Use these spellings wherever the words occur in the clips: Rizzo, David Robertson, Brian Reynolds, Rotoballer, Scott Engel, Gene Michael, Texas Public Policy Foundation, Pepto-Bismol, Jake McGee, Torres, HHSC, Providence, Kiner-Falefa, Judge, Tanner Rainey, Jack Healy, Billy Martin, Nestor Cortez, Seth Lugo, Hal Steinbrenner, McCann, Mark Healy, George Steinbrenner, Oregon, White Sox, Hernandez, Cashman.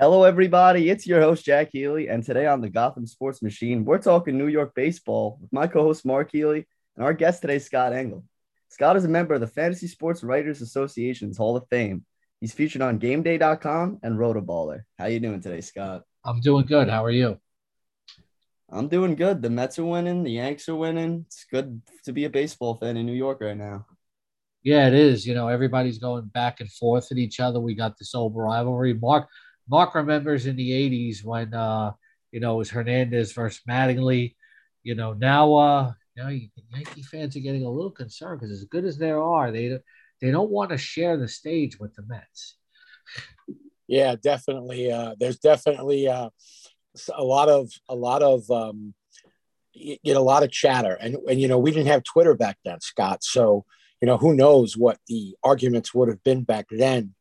Hello, everybody. It's your host, Jack Healy, and today on the Gotham Sports Machine, we're talking New York baseball with my co-host, Mark Healy, and our guest today, Scott Engel. Scott is a member of the Fantasy Sports Writers Association's Hall of Fame. He's featured on TheGameDay.com and Rotoballer. How you doing today, Scott? I'm doing good. How are you? I'm doing good. The Mets are winning. The Yanks are winning. It's good to be a baseball fan in New York right now. Yeah, it is. You know, everybody's going back and forth at each other. We got this old rivalry. Mark remembers in the 80s when, it was Hernandez versus Mattingly. You know, now Yankee fans are getting a little concerned because as good as they are, they don't want to share the stage with the Mets. Yeah, definitely. There's definitely a lot of chatter. And we didn't have Twitter back then, Scott. So, who knows what the arguments would have been back then.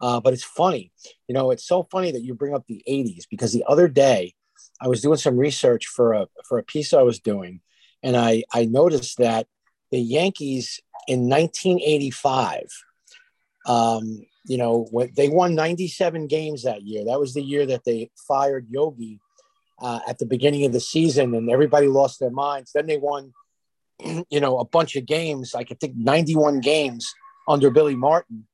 But it's funny. It's so funny that you bring up the 80s because the other day I was doing some research for a piece I was doing. And I noticed that the Yankees in 1985, they won 97 games that year. That was the year that they fired Yogi at the beginning of the season, and everybody lost their minds. Then they won, a bunch of games, like I think 91 games under Billy Martin.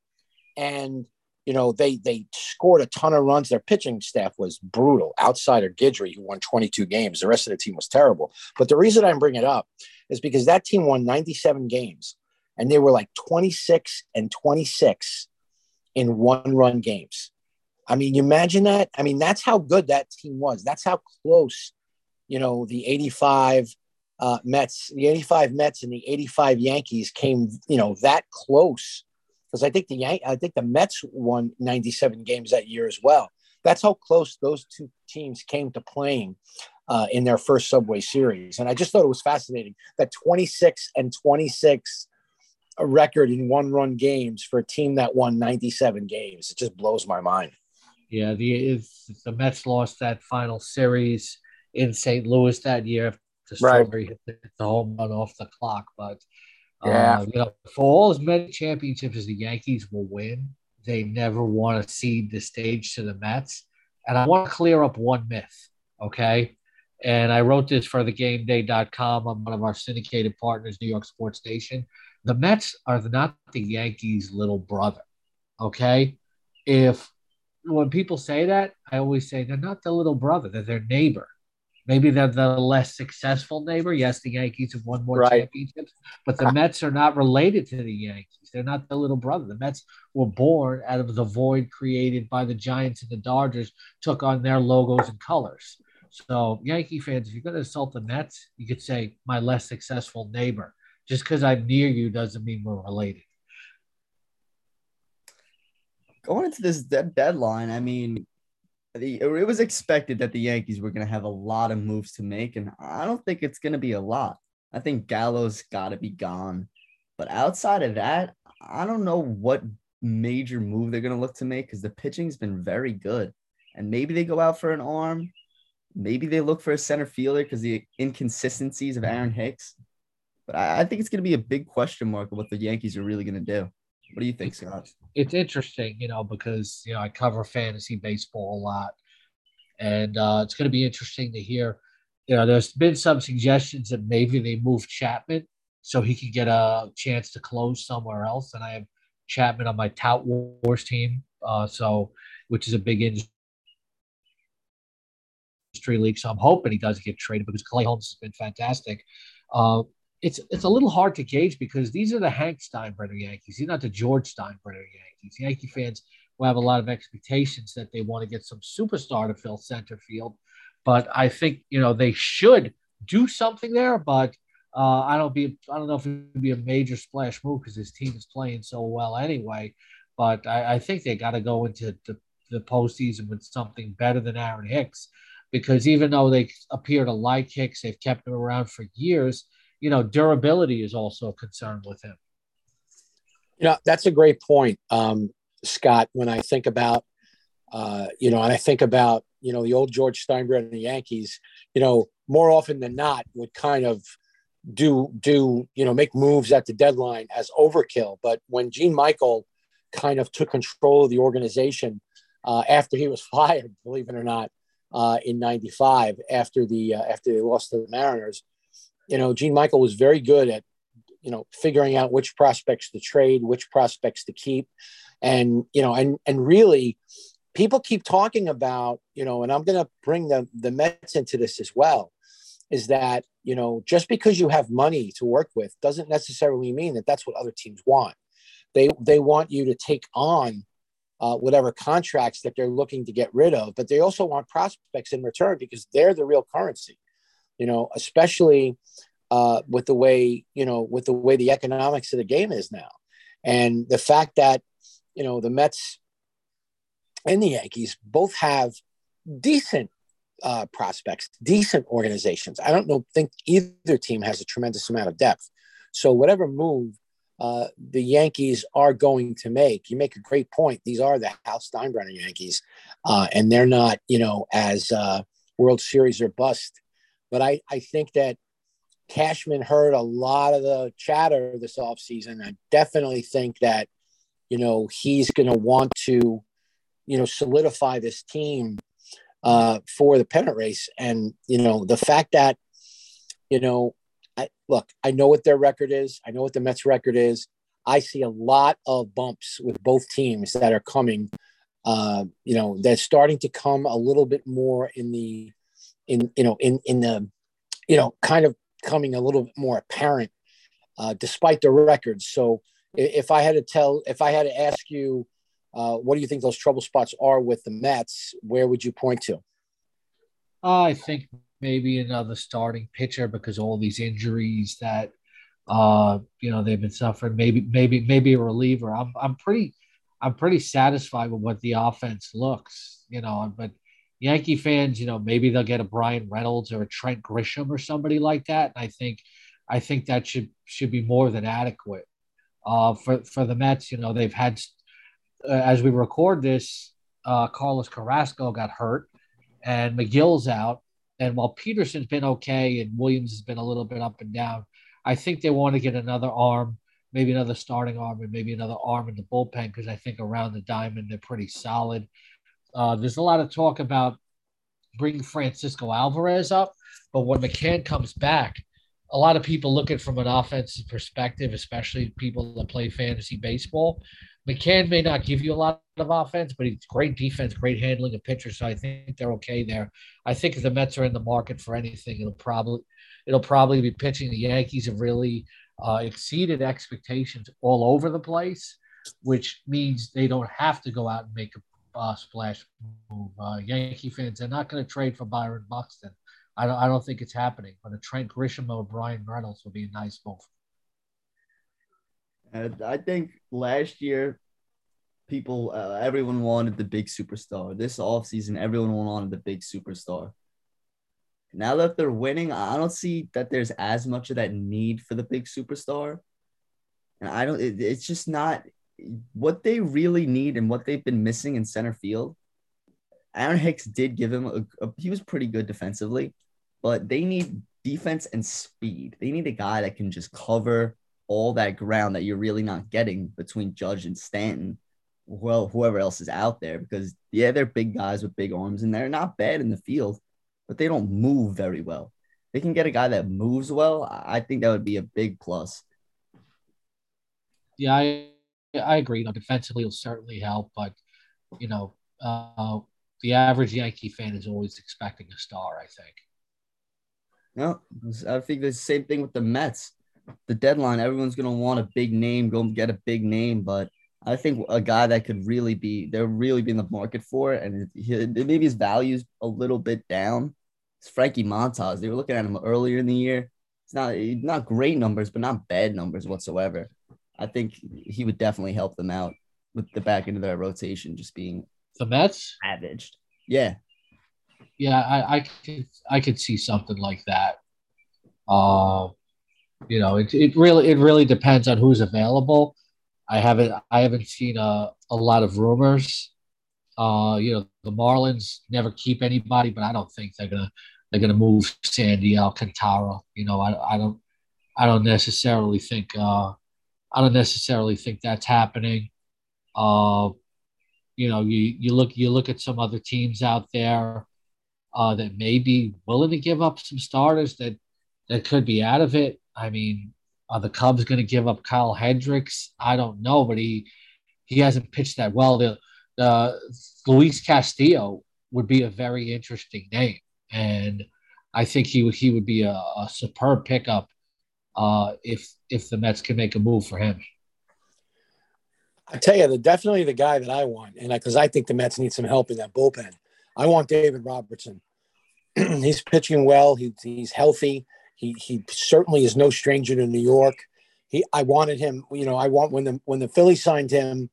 And, they scored a ton of runs. Their pitching staff was brutal. Outside of Guidry, who won 22 games. The rest of the team was terrible. But the reason I'm bringing it up is because that team won 97 games, and they were like 26 and 26 in one-run games. I mean, you imagine that? I mean, that's how good that team was. That's how close, the 85 Mets, the 85 Mets and the 85 Yankees came, that close. Because I think the Mets won 97 games that year as well. That's how close those two teams came to playing in their first Subway Series. And I just thought it was fascinating that 26 and 26 record in one-run games for a team that won 97 games. It just blows my mind. Yeah, the Mets lost that final series in St. Louis that year after Strawberry hit the home run off the clock, but. Yeah, for all as many championships as the Yankees will win, they never want to cede the stage to the Mets. And I want to clear up one myth, okay? And I wrote this for TheGameDay.com. I'm one of our syndicated partners, New York Sports Station. The Mets are not the Yankees' little brother, okay? When people say that, I always say they're not the little brother. They're their neighbor. Maybe they're the less successful neighbor. Yes, the Yankees have won more championships, but the Mets are not related to the Yankees. They're not the little brother. The Mets were born out of the void created by the Giants, and the Dodgers took on their logos and colors. So Yankee fans, if you're going to insult the Mets, you could say my less successful neighbor. Just because I'm near you doesn't mean we're related. Going into this deadline, I mean, it was expected that the Yankees were going to have a lot of moves to make, and I don't think it's going to be a lot. I think Gallo's got to be gone. But outside of that, I don't know what major move they're going to look to make because the pitching's been very good. And maybe they go out for an arm. Maybe they look for a center fielder because the inconsistencies of Aaron Hicks. But I think it's going to be a big question mark of what the Yankees are really going to do. What do you think, Scott? It's interesting, because, I cover fantasy baseball a lot. And it's going to be interesting to hear, there's been some suggestions that maybe they move Chapman so he could get a chance to close somewhere else. And I have Chapman on my Tout Wars team, which is a big industry league. So I'm hoping he doesn't get traded because Clay Holmes has been fantastic. It's a little hard to gauge because these are the Hank Steinbrenner Yankees. These are not the George Steinbrenner Yankees. Yankee fans will have a lot of expectations that they want to get some superstar to fill center field. But I think, they should do something there. But I don't know if it would be a major splash move because this team is playing so well anyway. But I think they got to go into the postseason with something better than Aaron Hicks because even though they appear to like Hicks, they've kept him around for years. Durability is also a concern with him. That's a great point, Scott, when I think about, and I think about, the old George Steinbrenner and the Yankees, more often than not would kind of do make moves at the deadline as overkill. But when Gene Michael kind of took control of the organization, after he was fired, believe it or not, in '95 after they lost to the Mariners. You know, Gene Michael was very good at, you know, figuring out which prospects to trade, which prospects to keep. And, you know, and really people keep talking about, you know, and I'm going to bring the Mets into this as well, is that, you know, just because you have money to work with doesn't necessarily mean that that's what other teams want. They want you to take on whatever contracts that they're looking to get rid of, but they also want prospects in return because they're the real currency, you know, especially with the way, you know, with the way the economics of the game is now. And the fact that, you know, the Mets and the Yankees both have decent prospects, decent organizations. I don't think either team has a tremendous amount of depth. So whatever move the Yankees are going to make, you make a great point. These are the Hal Steinbrenner Yankees, and they're not, you know, as World Series or bust. But I think that Cashman heard a lot of the chatter this offseason. I definitely think that, you know, he's going to want to, you know, solidify this team for the pennant race. And, you know, the fact that, you know, I know what their record is. I know what the Mets record is. I see a lot of bumps with both teams that are coming. You know, they're starting to come a little bit more kind of coming a little bit more apparent despite the records. So, if I had to ask you, what do you think those trouble spots are with the Mets? Where would you point to? I think maybe another starting pitcher because all these injuries that you know they've been suffering. Maybe a reliever. I'm pretty satisfied with what the offense looks. You know, but Yankee fans, you know, maybe they'll get a Brian Reynolds or a Trent Grisham or somebody like that. And I think that should be more than adequate. For the Mets, you know, they've had, as we record this, Carlos Carrasco got hurt and McGill's out. And while Peterson's been okay and Williams has been a little bit up and down, I think they want to get another arm, maybe another starting arm and maybe another arm in the bullpen because I think around the diamond they're pretty solid. There's a lot of talk about bringing Francisco Alvarez up, but when McCann comes back, a lot of people look at from an offensive perspective, especially people that play fantasy baseball. McCann may not give you a lot of offense, but he's great defense, great handling of pitchers. So I think they're okay there. I think if the Mets are in the market for anything, it'll probably be pitching. The Yankees have really exceeded expectations all over the place, which means they don't have to go out and make a splash move. Yankee fans, they're not going to trade for Byron Buxton. I don't think it's happening, but a Trent Grisham or Brian Reynolds would be a nice move. And I think last year, everyone wanted the big superstar. This offseason, everyone wanted the big superstar. Now that they're winning, I don't see that there's as much of that need for the big superstar. And it's just not what they really need and what they've been missing in center field. Aaron Hicks did give him he was pretty good defensively, but they need defense and speed. They need a guy that can just cover all that ground that you're really not getting between Judge and Stanton, well, whoever else is out there, because yeah, they're big guys with big arms and they're not bad in the field, but they don't move very well. They can get a guy that moves well. I think that would be a big plus. Yeah, I agree. You know, defensively will certainly help, but you know, the average Yankee fan is always expecting a star, I think. No, I think the same thing with the Mets. The deadline, everyone's going to want a big name, go and get a big name, but I think a guy that could really be in the market for it, and maybe his value's a little bit down. It's Frankie Montas. They were looking at him earlier in the year. It's not great numbers, but not bad numbers whatsoever. I think he would definitely help them out with the back end of their rotation just being – the Mets? Savaged. Yeah. Yeah, I could see something like that. You know, it really depends on who's available. I haven't seen a lot of rumors. You know, the Marlins never keep anybody, but I don't think they're gonna move Sandy Alcantara. You know, I don't necessarily think that's happening. you know, you look at some other teams out there that may be willing to give up some starters that could be out of it. I mean, are the Cubs going to give up Kyle Hendricks? I don't know, but he hasn't pitched that well. Luis Castillo would be a very interesting name, and I think he would be a superb pickup if the Mets can make a move for him. I tell you, definitely the guy that I want, and because I think the Mets need some help in that bullpen. I want David Robertson. He's pitching well. He's healthy. He certainly is no stranger to New York. I wanted him. You know, when the Phillies signed him,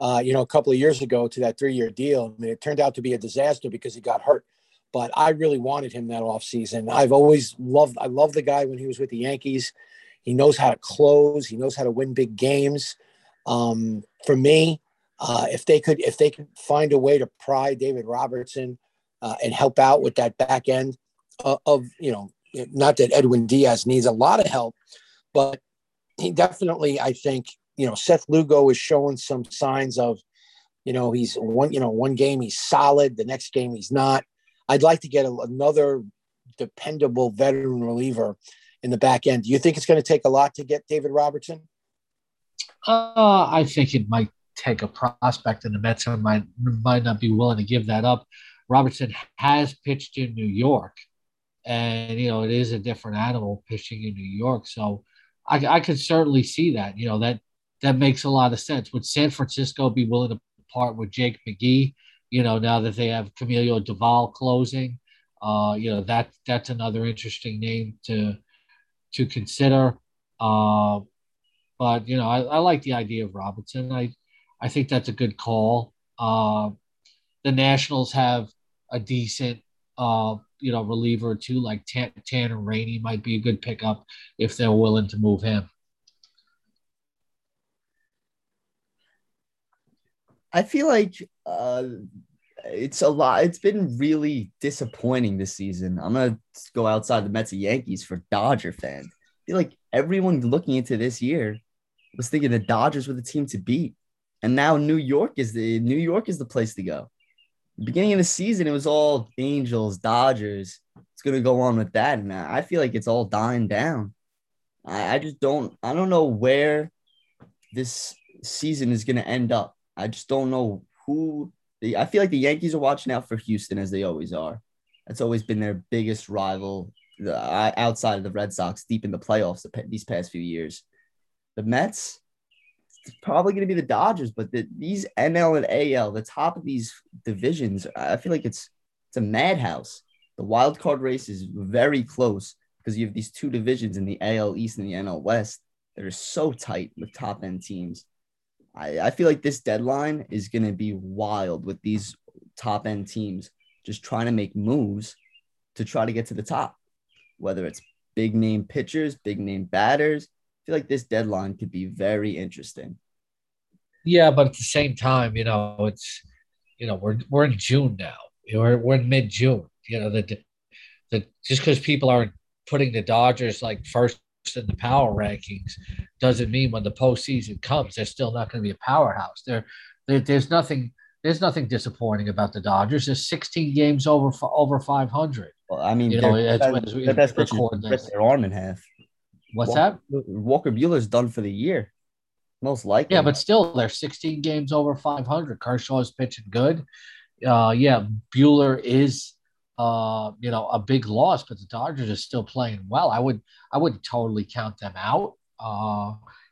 a couple of years ago to that 3-year deal. I mean, it turned out to be a disaster because he got hurt. But I really wanted him that offseason. I love the guy when he was with the Yankees. He knows how to close. He knows how to win big games. For me, if they could find a way to pry David Robertson and help out with that back end not that Edwin Diaz needs a lot of help, but he definitely, I think, you know, Seth Lugo is showing some signs of, you know, he's one game he's solid, the next game he's not. I'd like to get another dependable veteran reliever in the back end. Do you think it's going to take a lot to get David Robertson? I think it might take a prospect, and the Mets might not be willing to give that up. Robertson has pitched in New York, and, you know, it is a different animal pitching in New York. So I could certainly see that. You know, that makes a lot of sense. Would San Francisco be willing to part with Jake McGee, you know, now that they have Camilo Duval closing? That's another interesting name to consider. But, you know, I like the idea of Robertson. I think that's a good call. The Nationals have a decent, reliever or two, like Tanner Rainey might be a good pickup if they're willing to move him. I feel like it's a lot. It's been really disappointing this season. I'm going to go outside the Mets and Yankees for Dodger fans. I feel like everyone looking into this year was thinking the Dodgers were the team to beat. And now New York is the place to go. The beginning of the season, it was all Angels, Dodgers. It's going to go on with that. And I feel like it's all dying down. I don't know where this season is going to end up. I just don't know I feel like the Yankees are watching out for Houston, as they always are. That's always been their biggest rival outside of the Red Sox, deep in the playoffs these past few years. The Mets, it's probably going to be the Dodgers, but these NL and AL, the top of these divisions, I feel like it's a madhouse. The wild card race is very close because you have these two divisions in the AL East and the NL West that are so tight with top end teams. I feel like this deadline is going to be wild with these top end teams just trying to make moves to try to get to the top, whether it's big name pitchers, big name batters. I feel like this deadline could be very interesting. Yeah, but at the same time, you know, it's, you know, we're in June now. We're in mid-June. You know, the just because people aren't putting the Dodgers like first in the power rankings doesn't mean when the postseason comes they're still not going to be a powerhouse. There's nothing disappointing about the Dodgers. There's 16 games over 500. Well, I mean, you know, their best pitcher ripped their arm in half. Walker Buehler's done for the year, most likely. Yeah, but still, they're 16 games over 500. Kershaw's pitching good. Buehler is, a big loss, but the Dodgers are still playing well. I wouldn't totally count them out.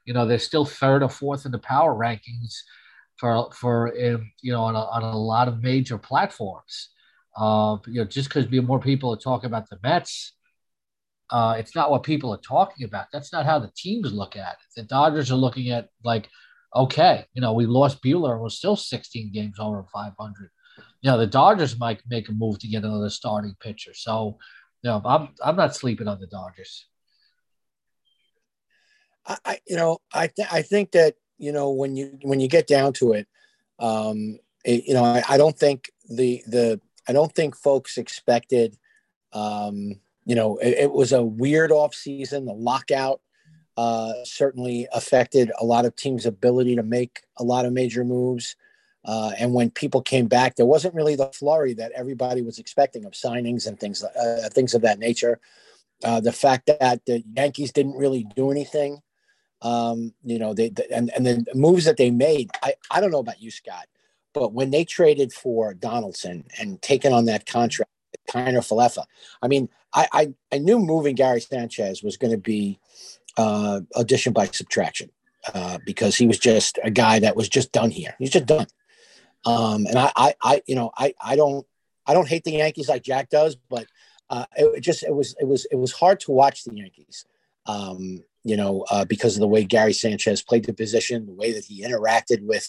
They're still third or fourth in the power rankings on a lot of major platforms. Just because more people are talking about the Mets. It's not what people are talking about. That's not how the teams look at it. The Dodgers are looking at like, okay, you know, we lost Buehler and we're still 16 games over 500. You know, the Dodgers might make a move to get another starting pitcher. So, you know, I'm not sleeping on the Dodgers. I think that, you know, when you get down to it, I don't think folks expected, it was a weird offseason. The lockout certainly affected a lot of teams' ability to make a lot of major moves. And when people came back, there wasn't really the flurry that everybody was expecting of signings and things of that nature. The fact that the Yankees didn't really do anything, and the moves that they made, I don't know about you, Scott, but when they traded for Donaldson and taken on that contract, Kiner-Falefa, I mean, I knew moving Gary Sanchez was going to be addition by subtraction because he was just a guy that was just done here. He's just done. And I don't hate the Yankees like Jack does, but it was hard to watch the Yankees, because of the way Gary Sanchez played the position, the way that he interacted with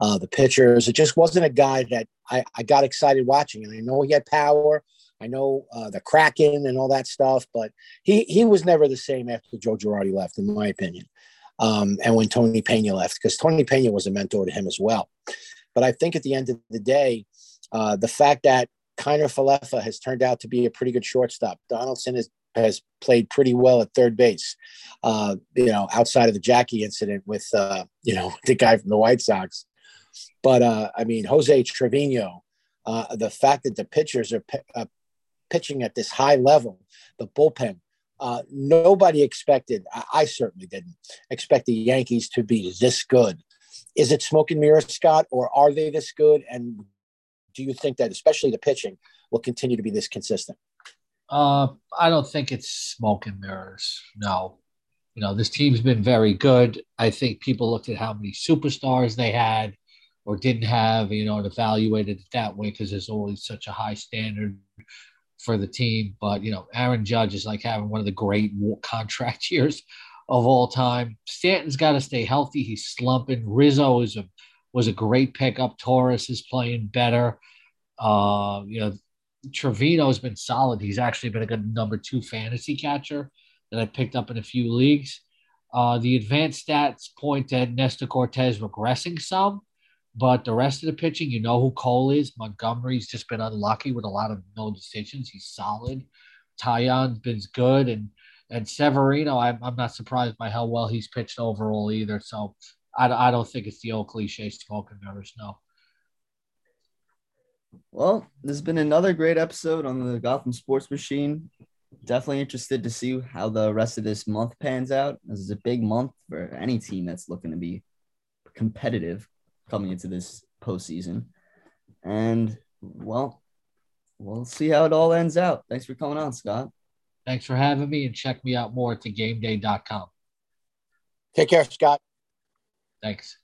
the pitchers. It just wasn't a guy that I got excited watching. And I know he had power. I know the Kraken and all that stuff, but he was never the same after Joe Girardi left, in my opinion. And when Tony Pena left, because Tony Pena was a mentor to him as well. But I think at the end of the day, the fact that Kiner-Falefa has turned out to be a pretty good shortstop, Donaldson has played pretty well at third base, outside of the Jackie incident with, the guy from the White Sox. But, Jose Trevino, the fact that the pitchers are pitching at this high level, the bullpen, nobody expected, I certainly didn't expect the Yankees to be this good. Is it smoke and mirrors, Scott, or are they this good? And do you think that especially the pitching will continue to be this consistent? I don't think it's smoke and mirrors, no. This team's been very good. I think people looked at how many superstars they had or didn't have, and evaluated it that way because there's always such a high standard for the team. But, Aaron Judge is like having one of the great contract years of all time. Stanton's got to stay healthy. He's slumping. Rizzo was a great pickup. Torres is playing better. Trevino's been solid. He's actually been a good number 2 fantasy catcher that I picked up in a few leagues. The advanced stats point at Nestor Cortez regressing some, but the rest of the pitching, who Cole is. Montgomery's just been unlucky with a lot of no decisions. He's solid. Taillon's been good. And Severino, I'm not surprised by how well he's pitched overall either. So I don't think it's the old cliche smoke and mirrors, no. Well, this has been another great episode on the Gotham Sports Machine. Definitely interested to see how the rest of this month pans out. This is a big month for any team that's looking to be competitive coming into this postseason. And, well, we'll see how it all ends out. Thanks for coming on, Scott. Thanks for having me, and check me out more at TheGameDay.com. Take care, Scott. Thanks.